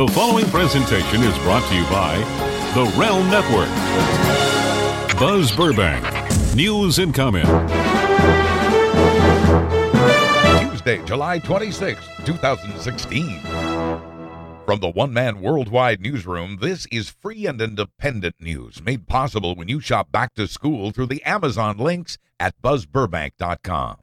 The following presentation is brought to you by The Realm Network, Buzz Burbank, News and Comment. Tuesday, July 26, 2016. From the one-man worldwide newsroom, this is free and independent news made possible when you shop back to school through the Amazon links at BuzzBurbank.com.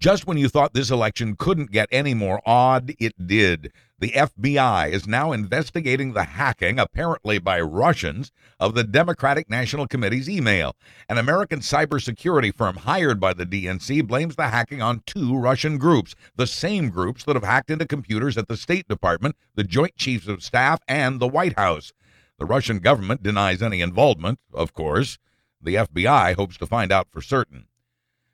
Just when you thought this election couldn't get any more odd, it did. The FBI is now investigating the hacking, apparently by Russians, of the Democratic National Committee's email. An American cybersecurity firm hired by the DNC blames the hacking on two Russian groups, the same groups that have hacked into computers at the State Department, the Joint Chiefs of Staff, and the White House. The Russian government denies any involvement, of course. The FBI hopes to find out for certain.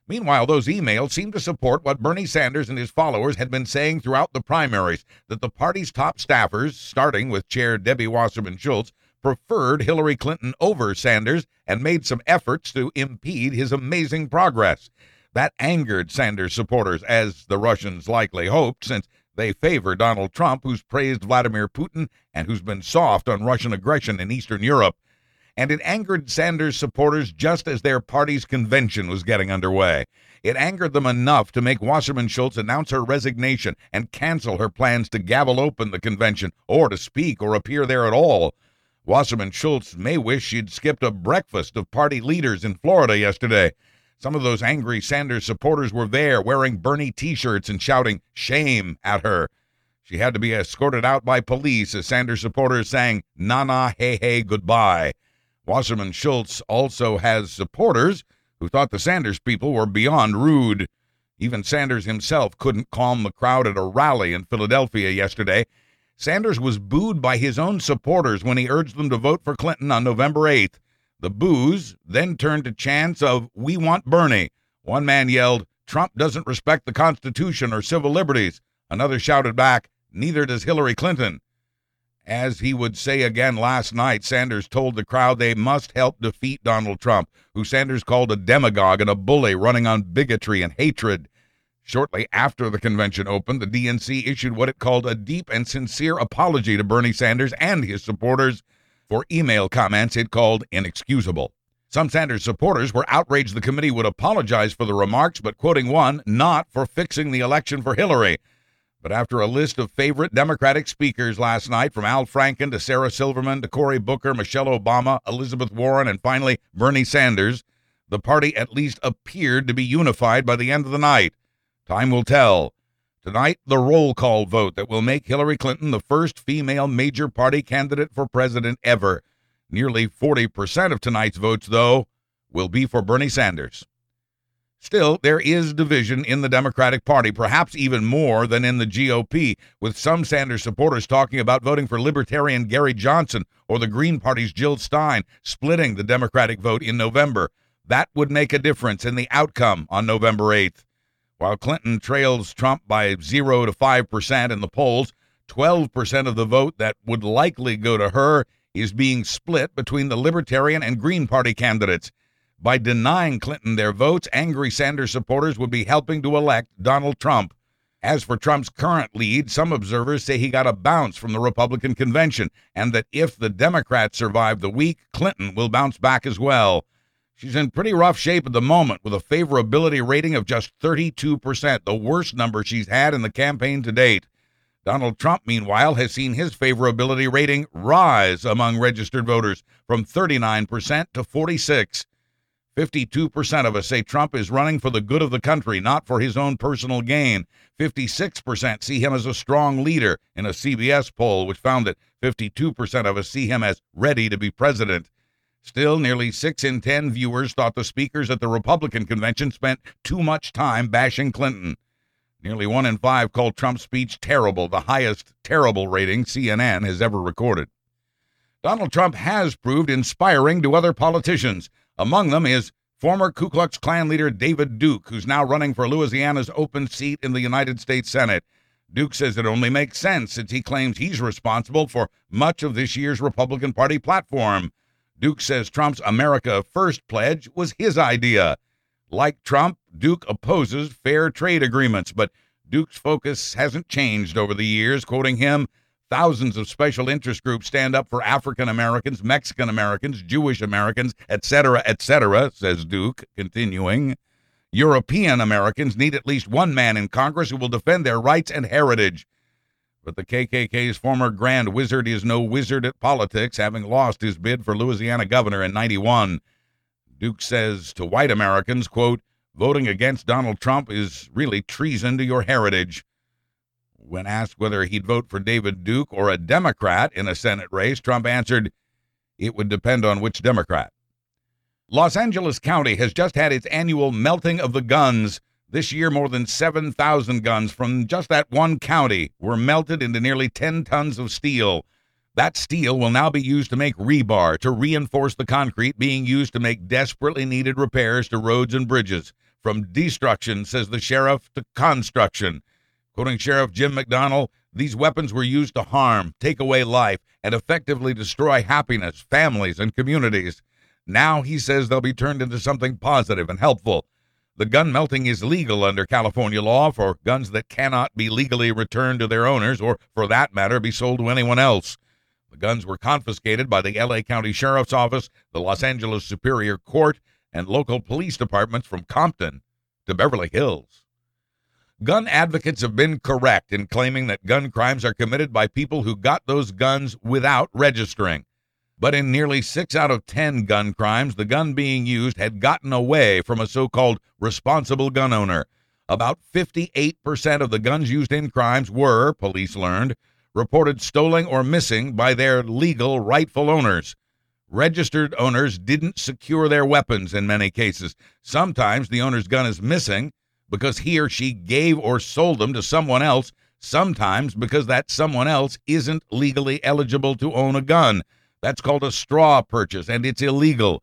Meanwhile, those emails seem to support what Bernie Sanders and his followers had been saying throughout the primaries, that the party's top staffers, starting with Chair Debbie Wasserman Schultz, preferred Hillary Clinton over Sanders and made some efforts to impede his amazing progress. That angered Sanders supporters, as the Russians likely hoped, since they favor Donald Trump, who's praised Vladimir Putin and who's been soft on Russian aggression in Eastern Europe. And it angered Sanders supporters just as their party's convention was getting underway. It angered them enough to make Wasserman Schultz announce her resignation and cancel her plans to gavel open the convention or to speak or appear there at all. Wasserman Schultz may wish she'd skipped a breakfast of party leaders in Florida yesterday. Some of those angry Sanders supporters were there wearing Bernie T-shirts and shouting shame at her. She had to be escorted out by police as Sanders supporters sang, "Na na, hey hey, goodbye." Wasserman Schultz also has supporters who thought the Sanders people were beyond rude. Even Sanders himself couldn't calm the crowd at a rally in Philadelphia yesterday. Sanders was booed by his own supporters when he urged them to vote for Clinton on November 8th. The boos then turned to chants of, "We want Bernie." One man yelled, "Trump doesn't respect the Constitution or civil liberties." Another shouted back, "Neither does Hillary Clinton." As he would say again last night, Sanders told the crowd they must help defeat Donald Trump, who Sanders called a demagogue and a bully running on bigotry and hatred. Shortly after the convention opened, the DNC issued what it called a deep and sincere apology to Bernie Sanders and his supporters for email comments it called inexcusable. Some Sanders supporters were outraged the committee would apologize for the remarks, but quoting one, not for fixing the election for Hillary. But after a list of favorite Democratic speakers last night, from Al Franken to Sarah Silverman to Cory Booker, Michelle Obama, Elizabeth Warren, and finally Bernie Sanders, the party at least appeared to be unified by the end of the night. Time will tell. Tonight, the roll call vote that will make Hillary Clinton the first female major party candidate for president ever. Nearly 40% of tonight's votes, though, will be for Bernie Sanders. Still, there is division in the Democratic Party, perhaps even more than in the GOP, with some Sanders supporters talking about voting for Libertarian Gary Johnson or the Green Party's Jill Stein, splitting the Democratic vote in November. That would make a difference in the outcome on November 8th. While Clinton trails Trump by 0 to 5% in the polls, 12% of the vote that would likely go to her is being split between the Libertarian and Green Party candidates. By denying Clinton their votes, angry Sanders supporters would be helping to elect Donald Trump. As for Trump's current lead, some observers say he got a bounce from the Republican convention, and that if the Democrats survive the week, Clinton will bounce back as well. She's in pretty rough shape at the moment, with a favorability rating of just 32%, the worst number she's had in the campaign to date. Donald Trump, meanwhile, has seen his favorability rating rise among registered voters from 39% to 46%. 52% of us say Trump is running for the good of the country, not for his own personal gain. 56% see him as a strong leader in a CBS poll, which found that 52% of us see him as ready to be president. Still, nearly 6 in 10 viewers thought the speakers at the Republican convention spent too much time bashing Clinton. Nearly 1 in 5 called Trump's speech terrible, the highest terrible rating CNN has ever recorded. Donald Trump has proved inspiring to other politicians. Among them is former Ku Klux Klan leader David Duke, who's now running for Louisiana's open seat in the United States Senate. Duke says it only makes sense since he claims he's responsible for much of this year's Republican Party platform. Duke says Trump's America First pledge was his idea. Like Trump, Duke opposes fair trade agreements, but Duke's focus hasn't changed over the years. Quoting him, Thousands of special interest groups stand up for African Americans, Mexican Americans, Jewish Americans, et cetera, says Duke, continuing. European Americans need at least one man in Congress who will defend their rights and heritage. But the KKK's former grand wizard is no wizard at politics, having lost his bid for Louisiana governor in 91. Duke says to white Americans, quote, voting against Donald Trump is really treason to your heritage. When asked whether he'd vote for David Duke or a Democrat in a Senate race, Trump answered, it would depend on which Democrat. Los Angeles County has just had its annual melting of the guns. This year, more than 7,000 guns from just that one county were melted into nearly 10 tons of steel. That steel will now be used to make rebar to reinforce the concrete being used to make desperately needed repairs to roads and bridges. From destruction, says the sheriff, to construction. Quoting Sheriff Jim McDonnell, these weapons were used to harm, take away life, and effectively destroy happiness, families, and communities. Now, he says, they'll be turned into something positive and helpful. The gun melting is legal under California law for guns that cannot be legally returned to their owners or, for that matter, be sold to anyone else. The guns were confiscated by the L.A. County Sheriff's Office, the Los Angeles Superior Court, and local police departments from Compton to Beverly Hills. Gun advocates have been correct in claiming that gun crimes are committed by people who got those guns without registering. But in nearly 6 out of 10 gun crimes, the gun being used had gotten away from a so-called responsible gun owner. About 58% of the guns used in crimes were, police learned, reported stolen or missing by their legal, rightful owners. Registered owners didn't secure their weapons in many cases. Sometimes the owner's gun is missing because he or she gave or sold them to someone else, sometimes because that someone else isn't legally eligible to own a gun. That's called a straw purchase, and it's illegal.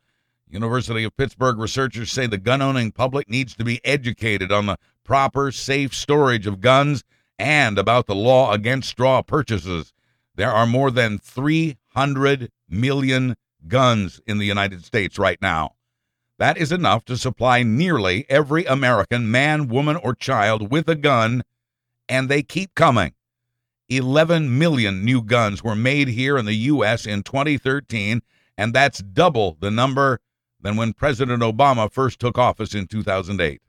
University of Pittsburgh researchers say the gun-owning public needs to be educated on the proper, safe storage of guns and about the law against straw purchases. There are more than 300 million guns in the United States right now. That is enough to supply nearly every American, man, woman, or child with a gun, and they keep coming. 11 million new guns were made here in the U.S. in 2013, and that's double the number than when President Obama first took office in 2008.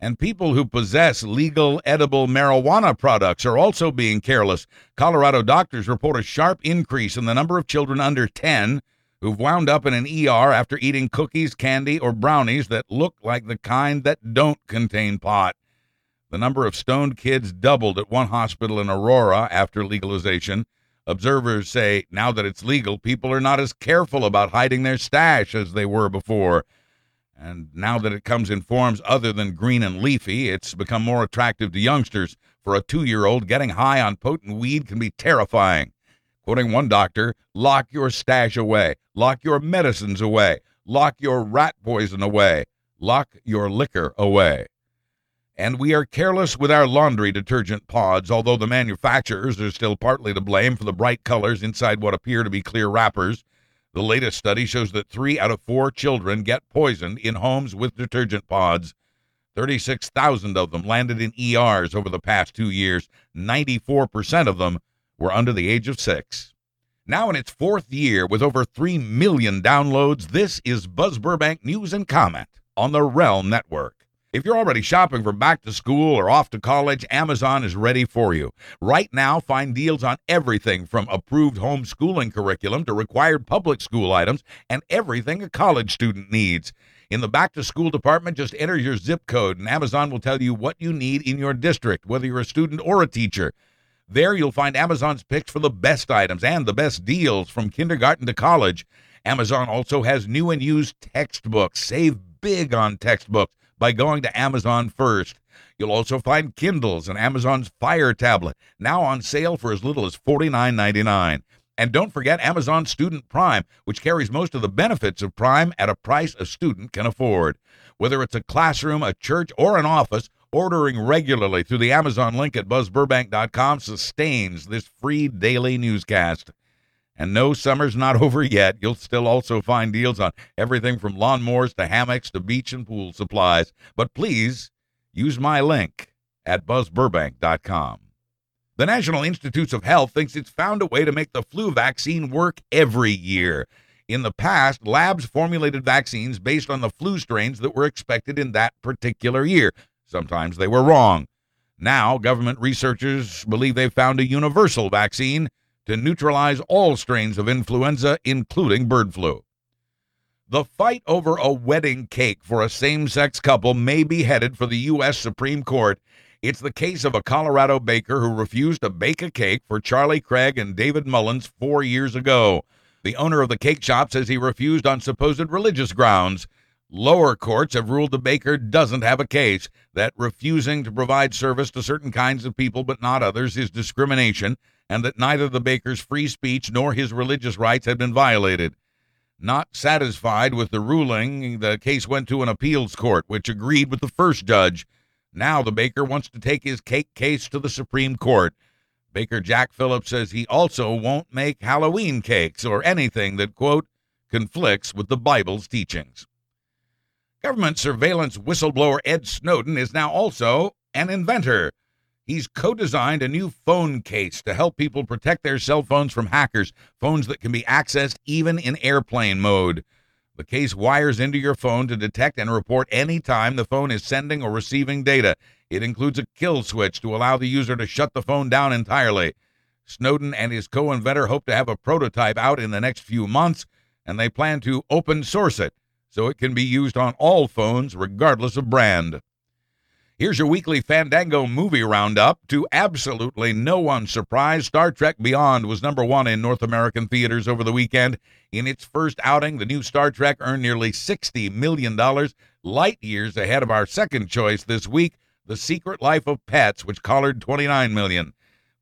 And people who possess legal edible marijuana products are also being careless. Colorado doctors report a sharp increase in the number of children under 10 who've wound up in an ER after eating cookies, candy, or brownies that look like the kind that don't contain pot. The number of stoned kids doubled at one hospital in Aurora after legalization. Observers say now that it's legal, people are not as careful about hiding their stash as they were before. And now that it comes in forms other than green and leafy, it's become more attractive to youngsters. For a 2-year-old, getting high on potent weed can be terrifying. Quoting one doctor, lock your stash away, lock your medicines away, lock your rat poison away, lock your liquor away. And we are careless with our laundry detergent pods, although the manufacturers are still partly to blame for the bright colors inside what appear to be clear wrappers. The latest study shows that 3 out of 4 children get poisoned in homes with detergent pods. 36,000 of them landed in ERs over the past 2 years. 94% of them were under the age of 6. Now in its 4th year with over 3 million downloads, this is Buzz Burbank News and Comment on the Realm Network. If you're already shopping for back to school or off to college, Amazon is ready for you. Right now, find deals on everything from approved homeschooling curriculum to required public school items and everything a college student needs. In the back to school department, just enter your zip code and Amazon will tell you what you need in your district, whether you're a student or a teacher. There you'll find Amazon's picks for the best items and the best deals from kindergarten to college. Amazon also has new and used textbooks. Save big on textbooks by going to Amazon first. You'll also find Kindles and Amazon's Fire tablet, now on sale for as little as $49.99. And don't forget Amazon Student Prime, which carries most of the benefits of Prime at a price a student can afford. Whether it's a classroom, a church, or an office, ordering regularly through the Amazon link at BuzzBurbank.com sustains this free daily newscast. And no, summer's not over yet. You'll still also find deals on everything from lawnmowers to hammocks to beach and pool supplies. But please use my link at buzzburbank.com. The National Institutes of Health thinks it's found a way to make the flu vaccine work every year. In the past, labs formulated vaccines based on the flu strains that were expected in that particular year. Sometimes they were wrong. Now, government researchers believe they've found a universal vaccine to neutralize all strains of influenza, including bird flu. The fight over a wedding cake for a same-sex couple may be headed for the U.S. Supreme Court. It's the case of a Colorado baker who refused to bake a cake for Charlie Craig and David Mullins 4 years ago. The owner of the cake shop says he refused on supposed religious grounds. Lower courts have ruled the baker doesn't have a case, that refusing to provide service to certain kinds of people but not others is discrimination, and that neither the baker's free speech nor his religious rights had been violated. Not satisfied with the ruling, the case went to an appeals court, which agreed with the first judge. Now the baker wants to take his cake case to the Supreme Court. Baker Jack Phillips says he also won't make Halloween cakes or anything that, quote, conflicts with the Bible's teachings. Government surveillance whistleblower Ed Snowden is now also an inventor. He's co-designed a new phone case to help people protect their cell phones from hackers, phones that can be accessed even in airplane mode. The case wires into your phone to detect and report any time the phone is sending or receiving data. It includes a kill switch to allow the user to shut the phone down entirely. Snowden and his co-inventor hope to have a prototype out in the next few months, and they plan to open source it so it can be used on all phones regardless of brand. Here's your weekly Fandango movie roundup. To absolutely no one's surprise, Star Trek Beyond was #1 in North American theaters over the weekend. In its first outing, the new Star Trek earned nearly $60 million, light years ahead of our second choice this week, The Secret Life of Pets, which collared $29 million.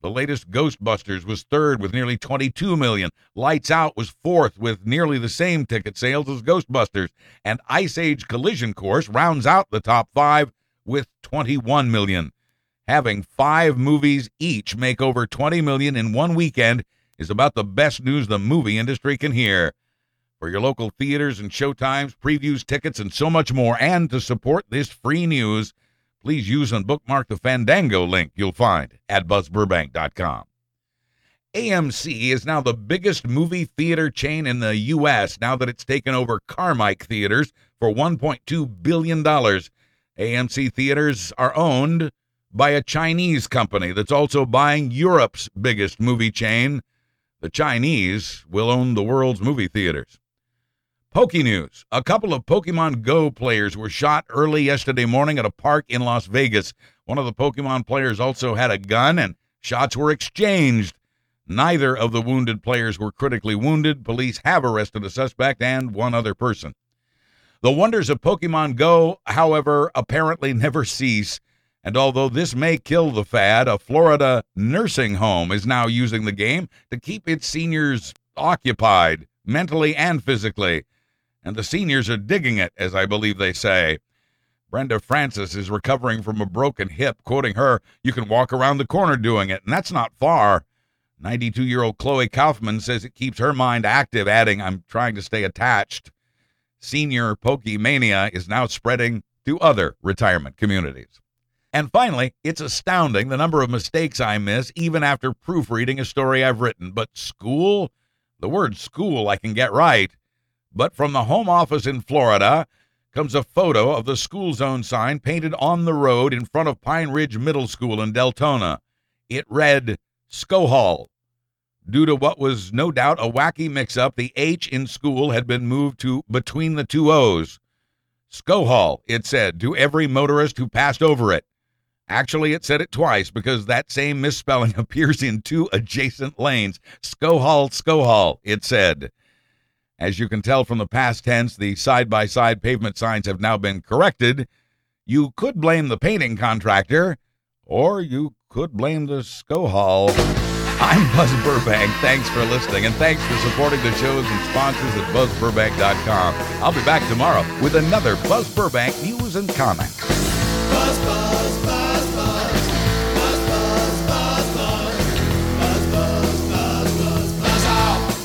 The latest Ghostbusters was third with nearly $22 million. Lights Out was fourth with nearly the same ticket sales as Ghostbusters. And Ice Age Collision Course rounds out the top five with $21 million. Having five movies each make over $20 million in one weekend is about the best news the movie industry can hear. For your local theaters and showtimes, previews, tickets, and so much more, and to support this free news, please use and bookmark the Fandango link you'll find at BuzzBurbank.com. AMC is now the biggest movie theater chain in the U.S. now that it's taken over Carmike Theaters for $1.2 billion. AMC theaters are owned by a Chinese company that's also buying Europe's biggest movie chain. The Chinese will own the world's movie theaters. PokeNews. A couple of Pokemon Go players were shot early yesterday morning at a park in Las Vegas. One of the Pokemon players also had a gun, and shots were exchanged. Neither of the wounded players were critically wounded. Police have arrested a suspect and one other person. The wonders of Pokemon Go, however, apparently never cease. And although this may kill the fad, a Florida nursing home is now using the game to keep its seniors occupied, mentally and physically. And the seniors are digging it, as I believe they say. Brenda Francis is recovering from a broken hip. Quoting her, "You can walk around the corner doing it, and that's not far." 92-year-old Chloe Kaufman says it keeps her mind active, adding, "I'm trying to stay attached." Senior Pokemania is now spreading to other retirement communities. And finally, it's astounding the number of mistakes I miss even after proofreading a story I've written. But school? The word school I can get right. But from the home office in Florida comes a photo of the school zone sign painted on the road in front of Pine Ridge Middle School in Deltona. It read, "Schohall." Due to what was no doubt a wacky mix-up, the H in school had been moved to between the two O's. "Schohall," it said, to every motorist who passed over it. Actually, it said it twice because that same misspelling appears in two adjacent lanes. "Schohall, Schohall," it said. As you can tell from the past tense, the side-by-side pavement signs have now been corrected. You could blame the painting contractor, or you could blame the Schohall. I'm Buzz Burbank. Thanks for listening, and thanks for supporting the shows and sponsors at BuzzBurbank.com. I'll be back tomorrow with another Buzz Burbank News and Comment. Buzz, buzz, buzz, buzz. Buzz, buzz, buzz, buzz. Buzz, buzz, buzz, buzz, buzz out.